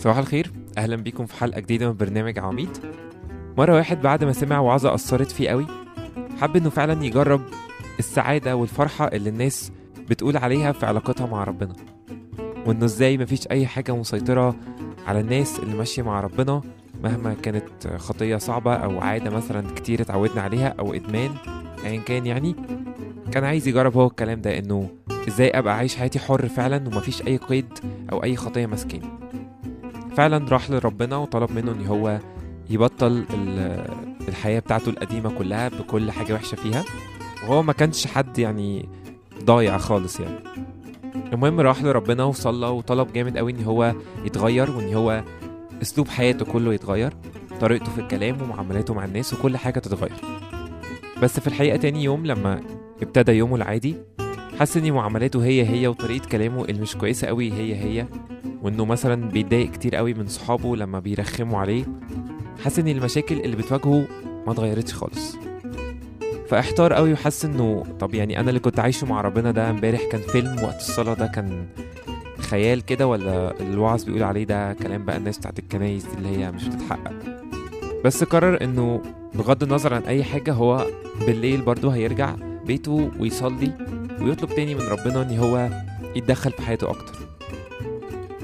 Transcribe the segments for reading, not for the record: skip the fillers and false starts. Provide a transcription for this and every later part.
صباح الخير، أهلا بيكم في حلقة جديدة من برنامج عميد. مرة واحد بعد ما سمع وعظة أثرت فيه قوي، حب إنه فعلا يجرب السعادة والفرحة اللي الناس بتقول عليها في علاقتها مع ربنا، وإنه إزاي مفيش أي حاجة مسيطرة على الناس اللي ماشية مع ربنا مهما كانت خطية صعبة أو عادة مثلا كتير اتعودنا عليها أو إدمان أيا كان. يعني كان عايز يجرب هو الكلام ده، إنه إزاي أبقى عايش حياتي حر فعلا ومفيش أي قيد أو أي خطية ماسكاني. فعلا راح لربنا وطلب منه إن هو يبطل الحياة بتاعته القديمة كلها بكل حاجة وحشة فيها، وهو ما كانش حد يعني ضايع خالص يعني. المهم راح لربنا وصلى وطلب جامد قوي إن هو يتغير، وإن هو أسلوب حياته كله يتغير، طريقته في الكلام ومعاملاته مع الناس وكل حاجة تتغير. بس في الحقيقة تاني يوم لما ابتدى يومه العادي، حس إن معاملاته هي وطريقة كلامه اللي مش كويسة قوي هي، وإنه مثلا بيتضايق كتير قوي من صحابه لما بيرخموا عليه. حس إن المشاكل اللي بتواجهه ما اتغيرتش خالص، فاحتار قوي وحس إنه طب يعني أنا اللي كنت عايشه مع ربنا ده امبارح كان فيلم، وقت الصلاة ده كان خيال كده، ولا الوعظ بيقول عليه ده كلام بقى الناس بتاعت الكنايس دي اللي هي مش بتتحقق. بس قرر إنه بغض النظر عن أي حاجة هو بالليل برضه هيرجع بيته ويصلي ويطلب تاني من ربنا إن هو يتدخل في حياته أكتر.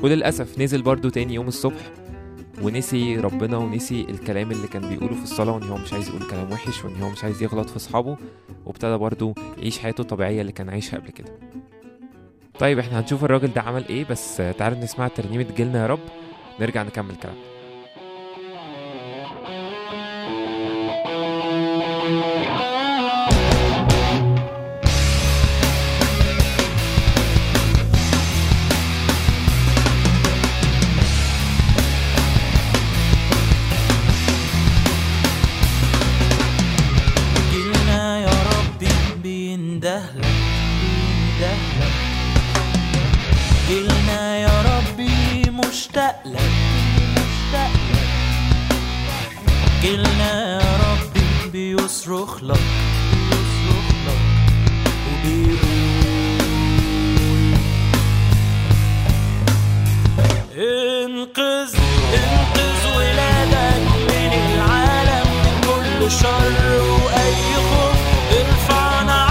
وللأسف نزل برضه تاني يوم الصبح ونسي ربنا ونسي الكلام اللي كان بيقوله في الصلاة، وإن هو مش عايز يقول كلام وحش، وإن هو مش عايز يغلط في أصحابه، وابتدى برضه يعيش حياته الطبيعية اللي كان عايشها قبل كده. طيب إحنا هنشوف الراجل ده عمل إيه، بس تعالوا نسمع ترنيمة جيلنا يا رب نرجع نكمل كلام. جيلنا يا ربي مشتاقلك، جيلنا يا ربي بيصرخلك وبيقول انقذ انقذ ولادك من العالم من كل شر وأي خوف، ارفعنا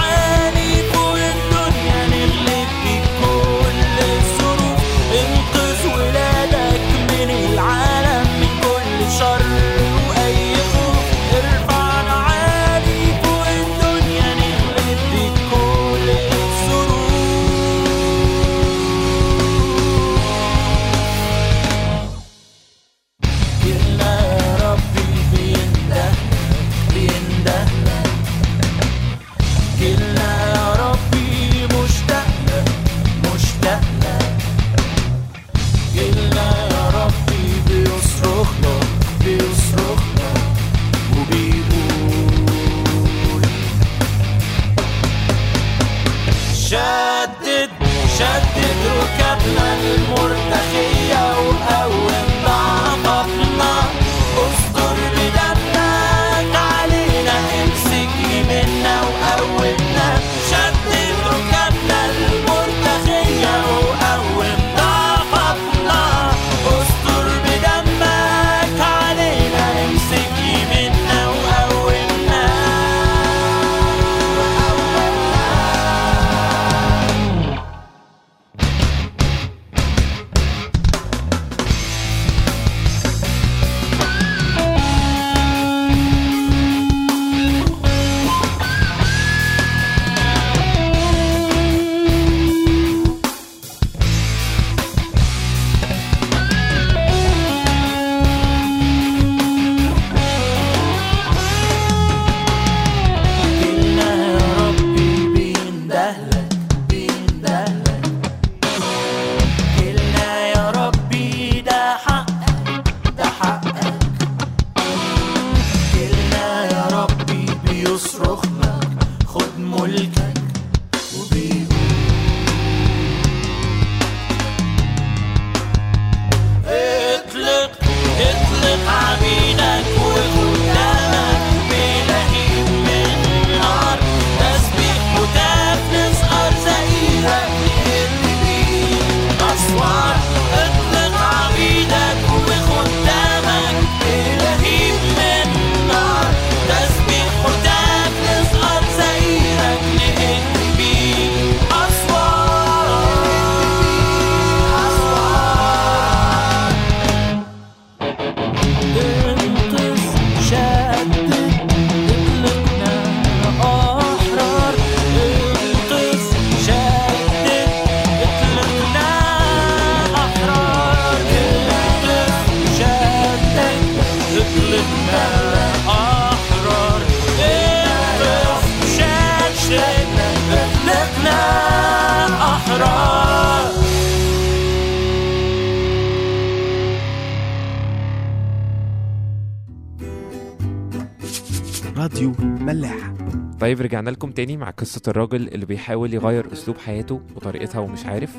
راديو ملاح. طيب رجعنا لكم تاني مع قصة الراجل اللي بيحاول يغير أسلوب حياته وطريقتها ومش عارف.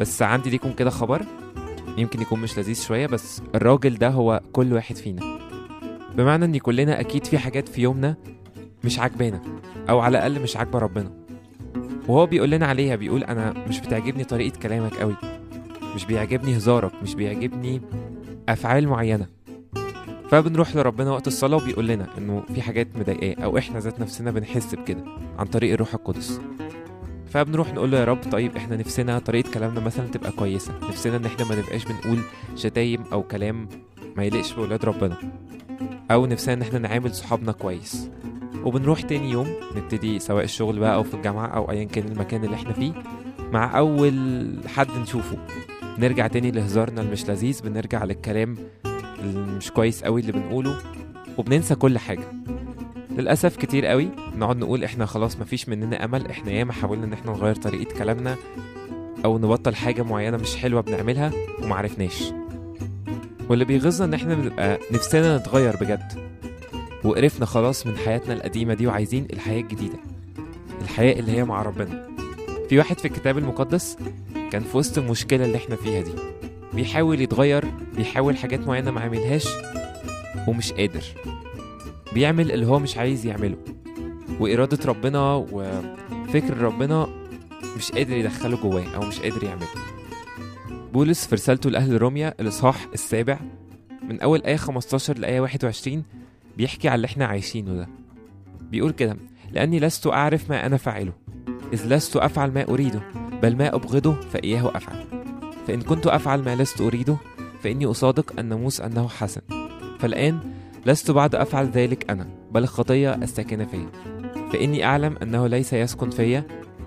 بس عندي ليكم كده خبر يمكن يكون مش لذيذ شوية، بس الراجل ده هو كل واحد فينا، بمعنى ان كلنا اكيد في حاجات في يومنا مش عاجبانا، او على الاقل مش عاجبه ربنا، وهو بيقول لنا عليها. بيقول انا مش بتعجبني طريقة كلامك قوي، مش بيعجبني هزارك، مش بيعجبني افعال معينة. فبنروح لربنا وقت الصلاة وبيقول لنا انه في حاجات مضايقاه، او احنا ذات نفسنا بنحس بكده عن طريق الروح القدس. فبنروح نقول له يا رب طيب احنا نفسنا طريقة كلامنا مثلا تبقى كويسة، نفسنا ان احنا ما نبقاش بنقول شتايم او كلام ما يليقش بولاد ربنا، او نفسنا ان احنا نعامل صحابنا كويس. وبنروح تاني يوم نبتدي سواء الشغل بقى او في الجامعة او ايا كان المكان اللي احنا فيه، مع اول حد نشوفه نرجع تاني لهزارنا المش لذيذ، بنرجع للكلام المش كويس قوي اللي بنقوله، وبننسى كل حاجة. للأسف كتير قوي نقعد نقول احنا خلاص مفيش مننا امل، احنا ياما حاولنا ان احنا نغير طريقة كلامنا او نبطل حاجة معينة مش حلوة بنعملها ومعرفناش. واللي بيغزنا ان احنا بنبقى نفسنا نتغير بجد، وقرفنا خلاص من حياتنا القديمة دي وعايزين الحياة الجديدة، الحياة اللي هي مع ربنا. في واحد في الكتاب المقدس كان في وسط المشكلة اللي احنا فيها دي، بيحاول يتغير، بيحاول حاجات معينة ما عملهاش ومش قادر، بيعمل اللي هو مش عايز يعمله، وإرادة ربنا وفكر ربنا مش قادر يدخله جواه أو مش قادر يعمله. بولس في رسالته لأهل روميا الإصحاح 7 من أول آية 15 لآية 21 بيحكي على اللي احنا عايشينه ده. بيقول كده: لأني لست أعرف ما أنا فاعله، إذ لست أفعل ما أريده، بل ما أبغضه فإياه أفعل، فإن كنت أفعل ما لست أريده فإني أصادق الناموس أنه حسن، فالآن لست بعد أفعل ذلك أنا، بل الخطية الساكنة فيا، فإني أعلم أنه ليس يسكن فيا،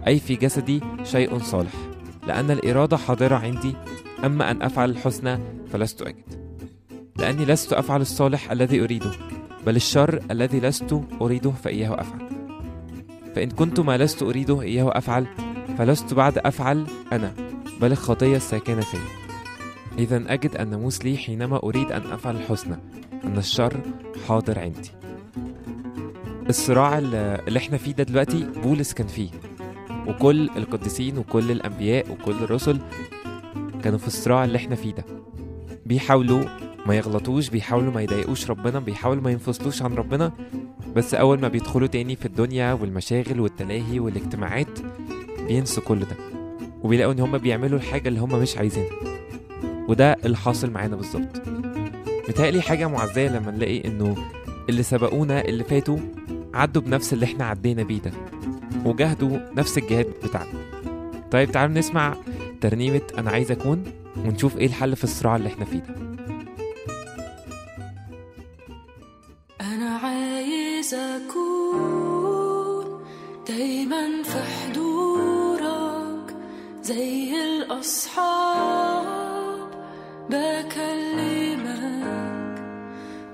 أي في جسدي، شيء صالح، لأن الإرادة حاضرة عندي، أما أن أفعل الحسنى فلست أجد. لأني لست أفعل الصالح الذي أريده، بل الشر الذي لست أريده فإياه أفعل، فإن كنت ما لست أريده إياه أفعل، فلست بعد أفعل أنا، بل الخطية الساكنة فيا. إذن أجد الناموس لي حينما أريد أن أفعل الحسنى، أن الشر حاضر عندي. الصراع اللي احنا فيه ده دلوقتي بولس كان فيه، وكل القديسين وكل الأنبياء وكل الرسل كانوا في الصراع اللي احنا فيه ده، بيحاولوا ما يغلطوش، بيحاولوا ما يضايقوش ربنا، بيحاولوا ما ينفصلوش عن ربنا. بس أول ما بيدخلوا تاني في الدنيا والمشاغل والتلاهي والاجتماعات بينسوا كل ده، وبيلاقوا إن هم بيعملوا الحاجة اللي هم مش عايزينها. وده اللي حاصل معانا بالظبط. متهيألي حاجة معزية لما نلاقي إنه اللي سبقونا اللي فاتوا عدوا بنفس اللي احنا عدينا بيه ده، وجهدوا نفس الجهاد بتاعنا. طيب تعالوا نسمع ترنيمة أنا عايز أكون، ونشوف إيه الحل في الصراع اللي احنا فيه ده. أكون دايما في حضورك زي الأصحاب، بكلمك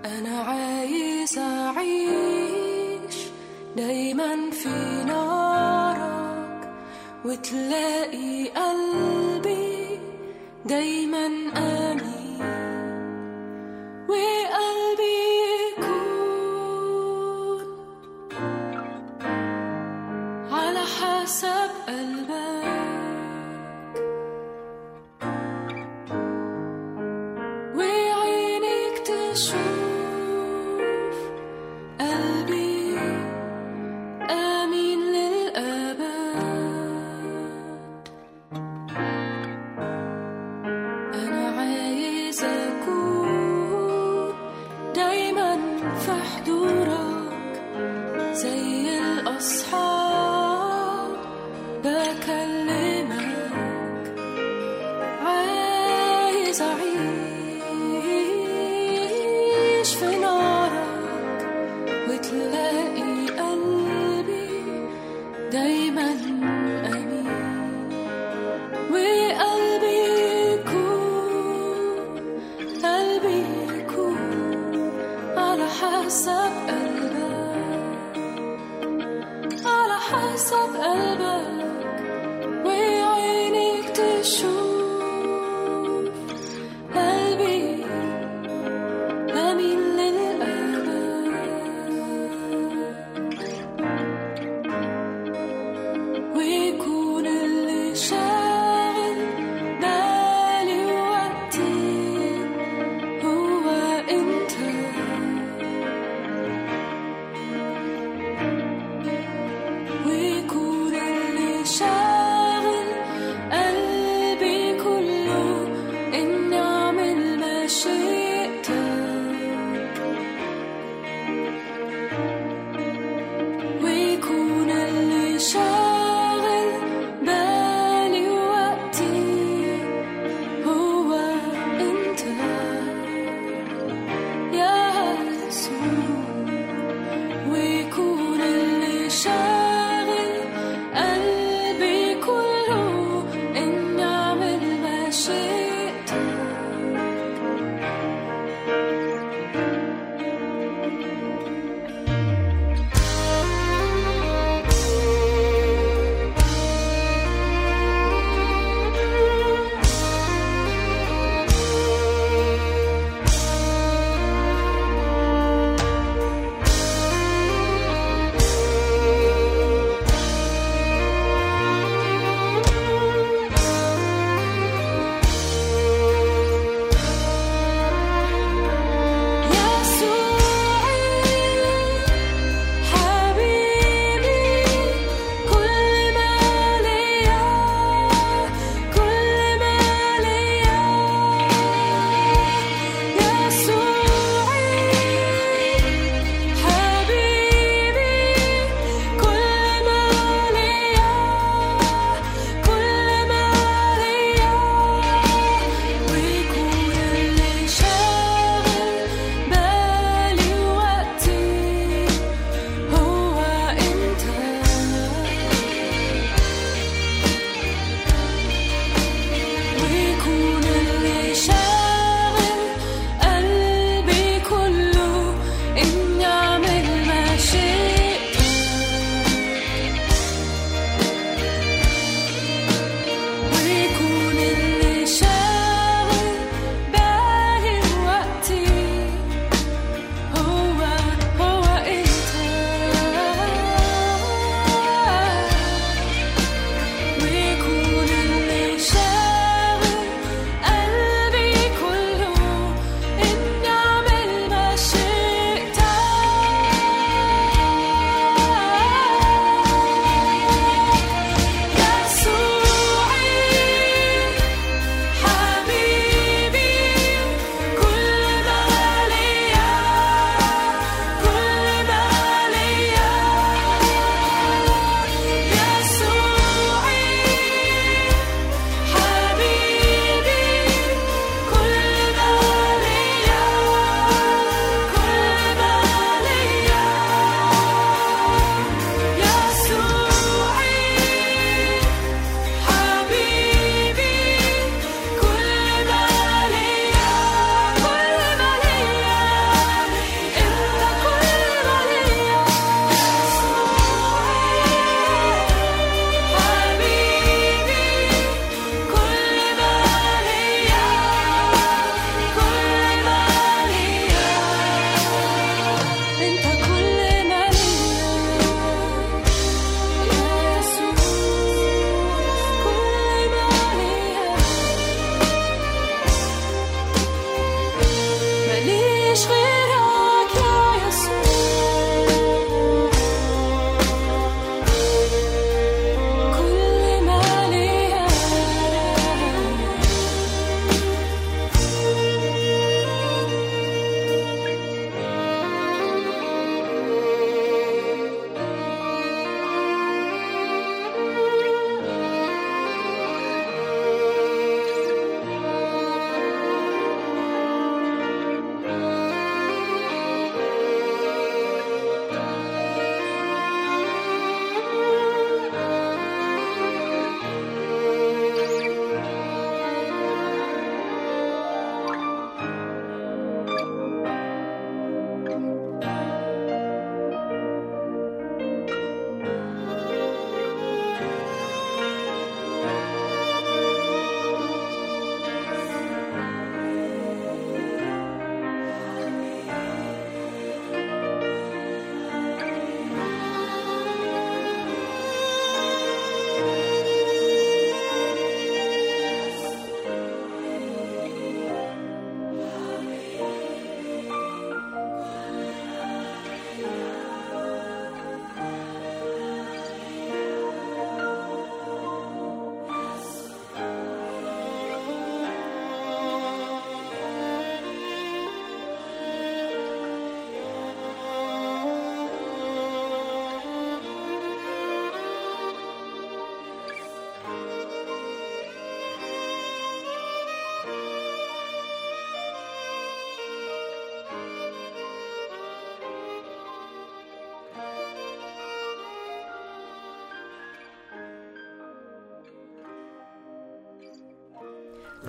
أنا عايز أعيش دايما في نارك، وتلاقي قلبي دايما آمين، وقلبي حسب قلبك، وعينك تشوف قلبي آمين للأبد. أنا عايز أكون دايما في حضورك زي الأصحاب، بكلمك عايز أعيش في نارك، وتلاقي قلبي دايما أمين، وقلبي يكون، قلبي يكون على حسب قلبك، على حسب قلبك، شوف قلبي آمين للأبد.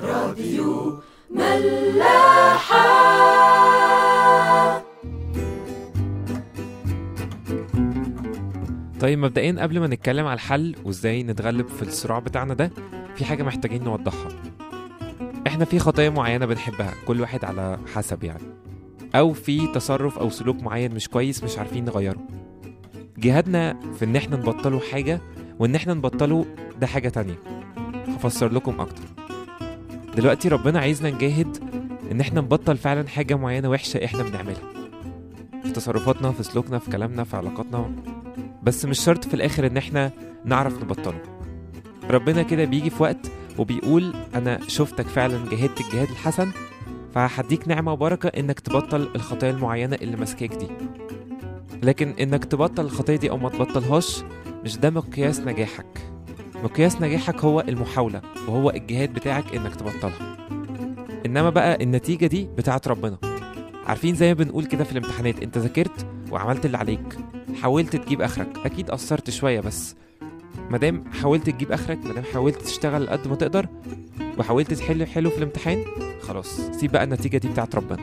راديو ملاحة. طيب مبدئيا قبل ما نتكلم على الحل وازاي نتغلب في الصراع بتاعنا ده، في حاجة محتاجين نوضحها. احنا في خطايا معينة بنحبها، كل واحد على حسب يعني، او في تصرف او سلوك معين مش كويس مش عارفين نغيره. جهادنا في ان احنا نبطله حاجة، وان احنا نبطله ده حاجة تانية. هفسر لكم اكتر دلوقتي. ربنا عايزنا نجاهد ان احنا نبطل فعلا حاجة معينة وحشة احنا بنعملها في تصرفاتنا، في سلوكنا، في كلامنا، في علاقاتنا، بس مش شرط في الاخر ان احنا نعرف نبطله. ربنا كده بيجي في وقت وبيقول انا شفتك فعلا جاهدت الجهاد الحسن، فهديك نعمة وبركة انك تبطل الخطايا المعينة اللي ماسكاك دي. لكن انك تبطل الخطايا دي او ما تبطلهاش مش ده مقياس نجاحك. مقياس نجاحك هو المحاولة، وهو الجهاد بتاعك انك تبطلها. انما بقى النتيجة دي بتاعت ربنا. عارفين زي ما بنقول كده في الامتحانات، انت ذاكرت وعملت اللي عليك، حاولت تجيب اخرك، اكيد قصرت شوية، بس مادام حاولت تجيب اخرك، مادام حاولت تشتغل قد ما تقدر وحاولت تحل حلو في الامتحان، خلاص سيب بقى النتيجة دي بتاعت ربنا،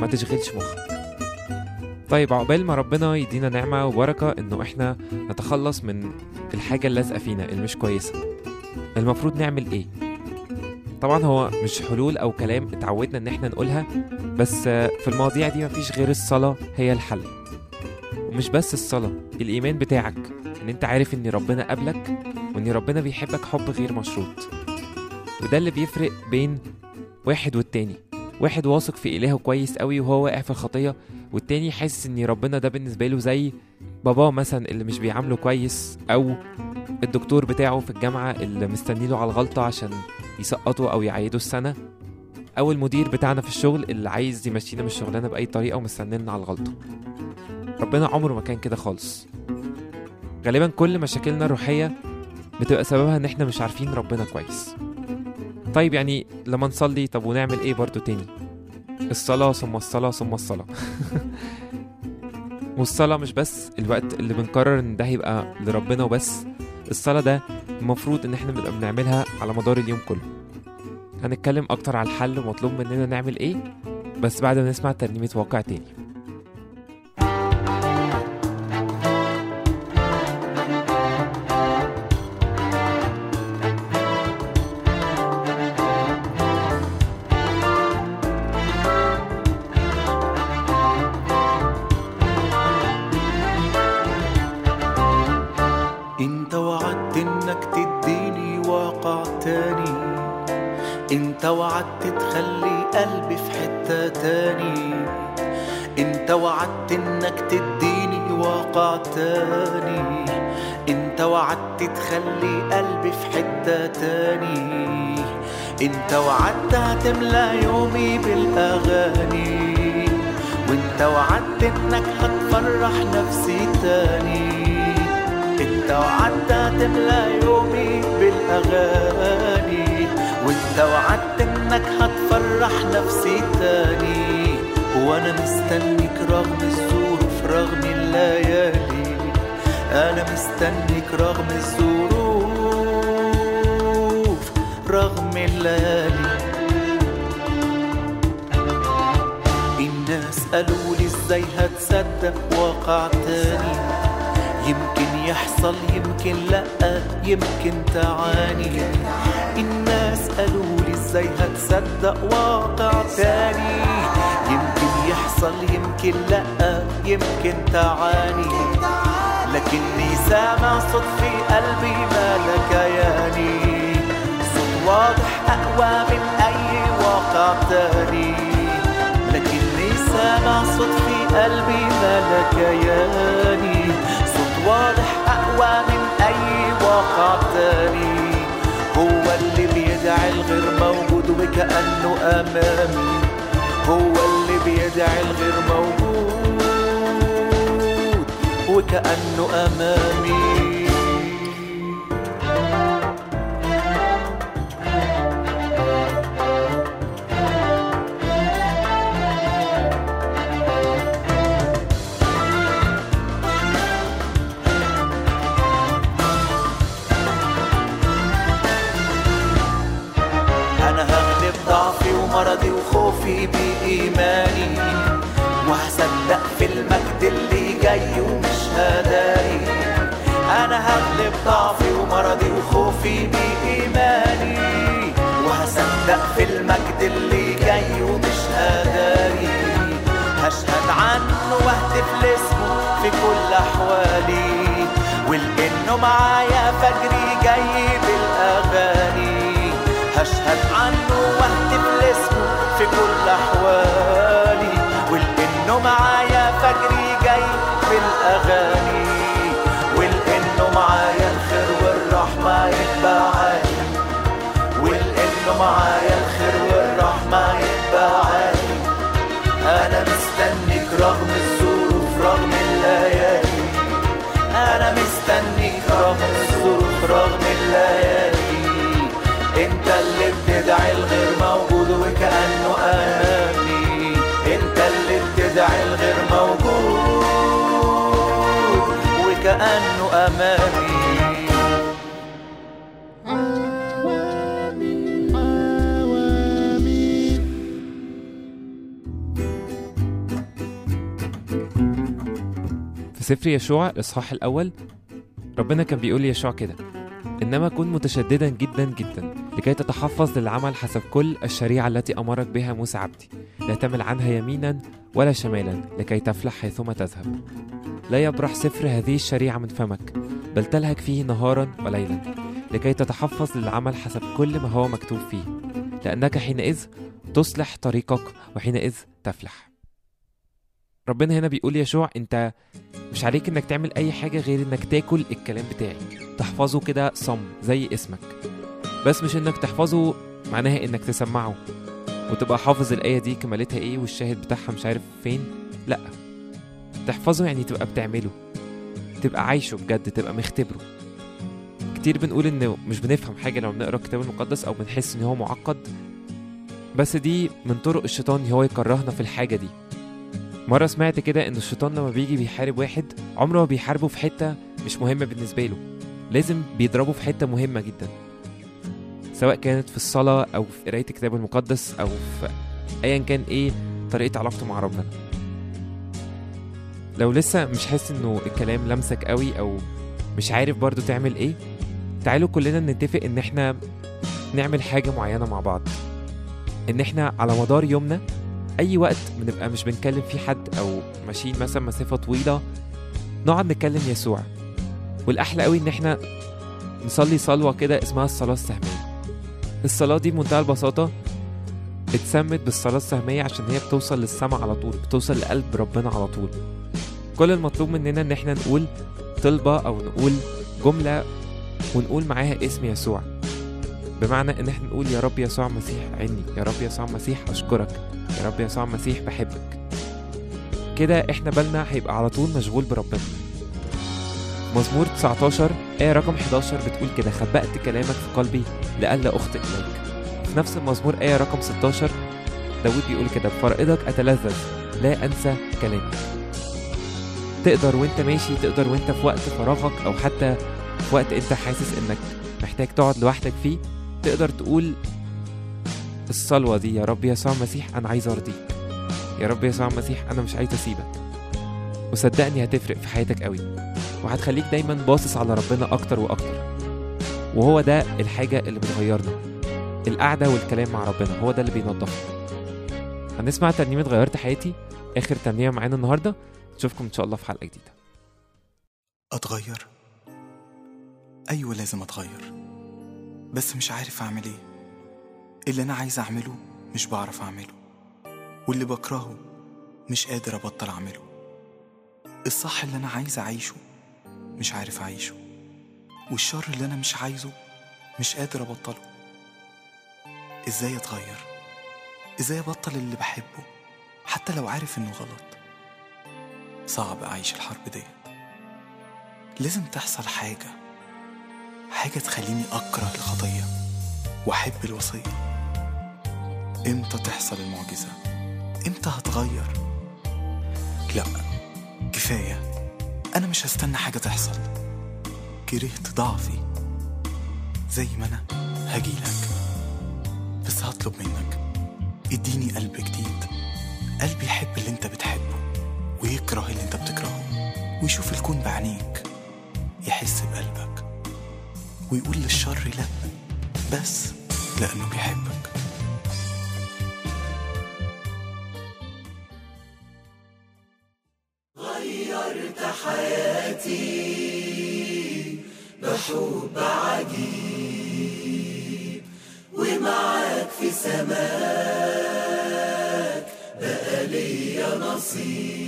ما تشغلش مخك. طيب عقبال ما ربنا يدينا نعمة وبركة انه احنا نتخلص من الحاجة اللازقة فينا اللي مش كويسة، المفروض نعمل ايه؟ طبعا هو مش حلول او كلام اتعودنا ان احنا نقولها، بس في المواضيع دي مفيش غير الصلاة هي الحل. ومش بس الصلاة، الايمان بتاعك ان انت عارف ان ربنا قابلك وان ربنا بيحبك حب غير مشروط. وده اللي بيفرق بين واحد والتاني. واحد واثق في إلهه كويس قوي وهو واقع في الخطية، والتاني حاسس ان ربنا ده بالنسبة له زي باباه مثلا اللي مش بيعامله كويس، او الدكتور بتاعه في الجامعة اللي مستنيله على الغلطة عشان يسقطه او يعيده السنة، او المدير بتاعنا في الشغل اللي عايز يمشينا من الشغلانة بأي طريقة ومستنينا على الغلطة. ربنا عمره ما كان كده خالص. غالبا كل مشاكلنا الروحية بتبقى سببها ان احنا مش عارفين ربنا كويس. طيب يعني لما نصلي، طب ونعمل ايه برضو تاني؟ الصلاة ثم الصلاة ثم الصلاة. والصلاة مش بس الوقت اللي بنقرر ان ده هيبقى لربنا وبس، الصلاة ده المفروض ان احنا بنبقى بنعملها على مدار اليوم كله. هنتكلم اكتر على الحل ومطلوب مننا نعمل ايه بس بعد ما نسمع ترنيمة واقع تاني. انت وعدت تخلي قلبي في حتة تاني، انت وعدت انك تديني واقع تاني، انت وعدت تخلي قلبي في حتة تاني، انت وعدت هتملى يومي بالاغاني، وانت وعدت انك هتفرح نفسي تاني، انت وعدت هتملى يومي بالاغاني، وانت وعدت انك هتفرح نفسي تاني، وانا مستنيك رغم الظروف رغم الليالي، انا مستنيك رغم الظروف رغم الليالي. الناس قالولي ازاي هتصدق واقع تاني، يمكن يحصل يمكن لأ يمكن تعاني، الناس قالولي ازاي هتصدق واقع تاني، يمكن يحصل يمكن لأ يمكن تعاني، لكني سامع صوت في قلبي مالك ياني، صوت واضح أقوى من أي واقع تاني، لكني سامع صوت في قلبي مالك ياني، صوت واضح أقوى من أي واقع تاني، هو اللي بيدعي الغير موجود وكأنه أمامي، هو اللي بيدعي الغير موجود وكأنه أمامي. مرضي وخوفي بإيماني، وهصدق في المجد اللي جاي ومش هداري. أنا هغلب ضعفي ومرضي وخوفي بإيماني، وهصدق في المجد اللي جاي ومش هداري. هشهد عنه واهتف لاسمه في كل أحوالي، والإنه معايا فجري جاي بالأغاني. هشهد عنه واهتف لاسمه في كل أحوالي، والإنه معايا فجري جاي بالأغاني. والإنه معايا الخير والرحمة يتبع عالي، والإنه معايا الخير والرحمة يتبع عالي. أنا مستنيك رغم الظروف رغم الليالي، أنا مستنيك رغم الظروف رغم الليالي. أنت اللي بتدعي الغير موجود وكأنه آمين، أنت اللي بتدعي الغير موجود وكأنه أمامي. سفر يشوع الإصحاح الأول، ربنا كان بيقول ليشوع كده: إنما كن متشددا جدا جدا لكي تتحفظ للعمل حسب كل الشريعة التي أمرك بها موسى عبدي، لا تعمل عنها يمينا ولا شمالا لكي تفلح حيثما تذهب. لا يبرح سفر هذه الشريعة من فمك، بل تلهج فيه نهارا وليلا لكي تتحفظ للعمل حسب كل ما هو مكتوب فيه، لأنك حينئذ تصلح طريقك وحينئذ تفلح. ربنا هنا بيقول يشوع: انت مش عليك انك تعمل اي حاجة غير انك تاكل الكلام بتاعي، تحفظه كده صم زي اسمك. بس مش انك تحفظه معناها انك تسمعه وتبقى حافظ الآية دي كمالتها ايه والشاهد بتاعها مش عارف فين. لا، تحفظه يعني تبقى بتعمله، تبقى عايشه بجد، تبقى مختبره. كتير بنقول انه مش بنفهم حاجة لو بنقرأ الكتاب المقدس او بنحس ان هو معقد، بس دي من طرق الشيطان هو يكرهنا في الحاجة دي. مرة سمعت كده إن الشيطان لما بيجي بيحارب واحد عمره بيحاربه في حتة مش مهمة بالنسبة له، لازم بيضربه في حتة مهمة جدا، سواء كانت في الصلاة أو في قراية الكتاب المقدس أو في أيا كان إيه طريقة علاقته مع ربنا. لو لسه مش حاسس إنه الكلام لمسك قوي أو مش عارف برضو تعمل إيه، تعالوا كلنا نتفق إن إحنا نعمل حاجة معينة مع بعض، إن إحنا على مدار يومنا أي وقت بنبقى مش بنكلم فيه حد أو ماشيين مثلا مسافة طويلة نقعد نتكلم يسوع. والأحلى قوي إن إحنا نصلي صلوة كده اسمها الصلاة السهمية. الصلاة دي بمنتهى البساطة اتسمت بالصلاة السهمية عشان هي بتوصل للسماء على طول، بتوصل لقلب ربنا على طول. كل المطلوب مننا إن إحنا نقول طلبة أو نقول جملة ونقول معاها اسم يسوع، بمعنى إن إحنا نقول: يا رب يسوع مسيح عني، يا رب يسوع مسيح أشكرك، يا رب يسوع مسيح بحبك. كده إحنا بالنا هيبقى على طول مشغول بربنا. مزمور 19 آية رقم 11 بتقول كده: خبأت كلامك في قلبي لألا أخطئ إليك. في نفس المزمور آية رقم 16 داود بيقول كده: بفرائضك أتلذذ لا أنسى كلامك. تقدر وإنت ماشي، تقدر وإنت في وقت فراغك أو حتى في وقت إنت حاسس إنك محتاج تقعد لوحدك فيه، تقدر تقول الصلوة دي: يا رب يسوع مسيح أنا عايز أرضيك، يا رب يسوع مسيح أنا مش عايز أسيبك. وصدقني هتفرق في حياتك قوي، وهتخليك دايما باصص على ربنا أكتر وأكتر، وهو ده الحاجة اللي بتغيرنا. القعدة والكلام مع ربنا هو ده اللي بينضفنا. هنسمع ترنيمة غيرت حياتي، آخر ترنيمة معانا النهاردة. نشوفكم إن شاء الله في حلقة جديدة. أتغير؟ أيوة لازم أتغير، بس مش عارف أعمل إيه. اللي أنا عايز أعمله مش بعرف أعمله، واللي بكرهه مش قادر أبطل أعمله. الصح اللي أنا عايز أعيشه مش عارف أعيشه، والشر اللي أنا مش عايزه مش قادر أبطله. إزاي أتغير؟ إزاي أبطل اللي بحبه حتى لو عارف إنه غلط؟ صعب أعيش الحرب دي. لازم تحصل حاجة تخليني أكره الخطية وأحب الوصية. امتى تحصل المعجزة؟ امتى هتغير؟ لا، كفاية، انا مش هستنى حاجة تحصل. كرهت ضعفي، زي ما انا هجيلك، بس هطلب منك اديني قلب جديد، قلب يحب اللي انت بتحبه ويكره اللي انت بتكرهه، ويشوف الكون بعينيك، يحس بقلبك ويقول للشر لا، بس لأنه بيحبك. غيرت حياتي بحب عجيب، ومعاك في سماك بقى ليا نصيب.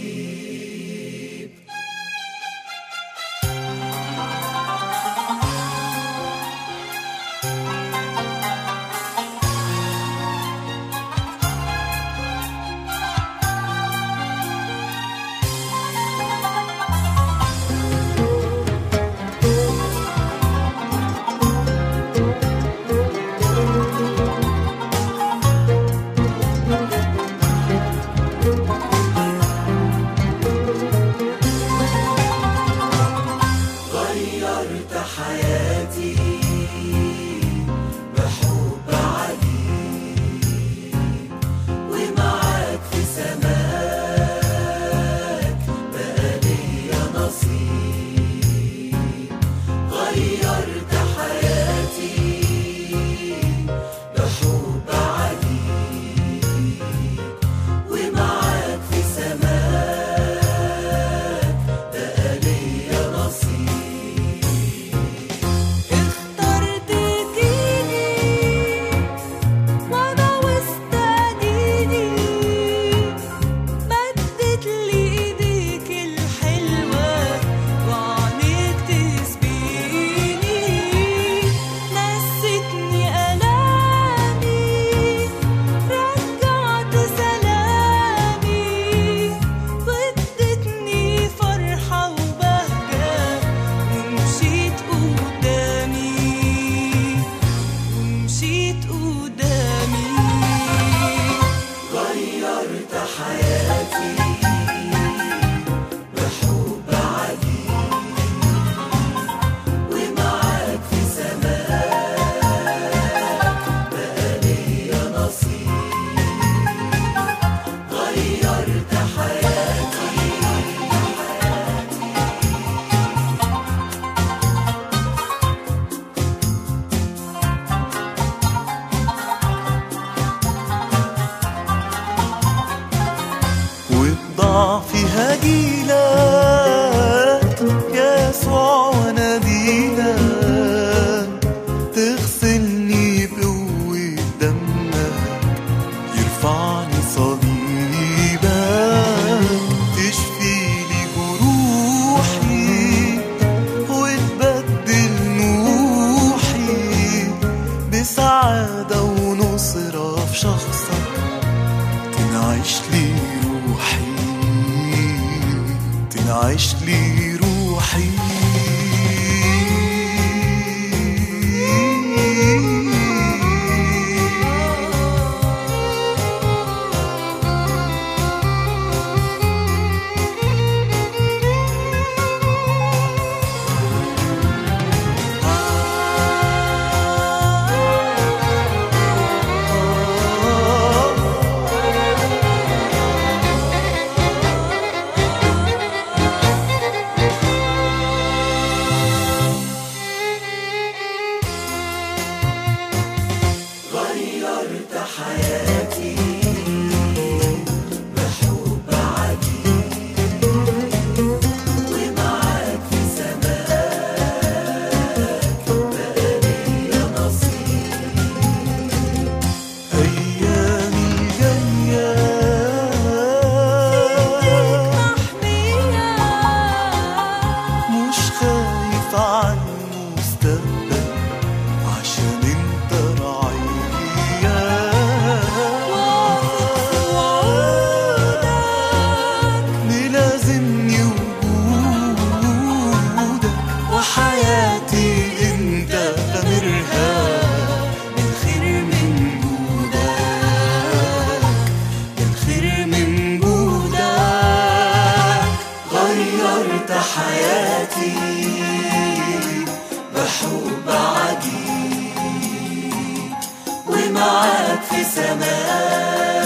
معاك في سماء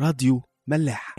راديو ملاح.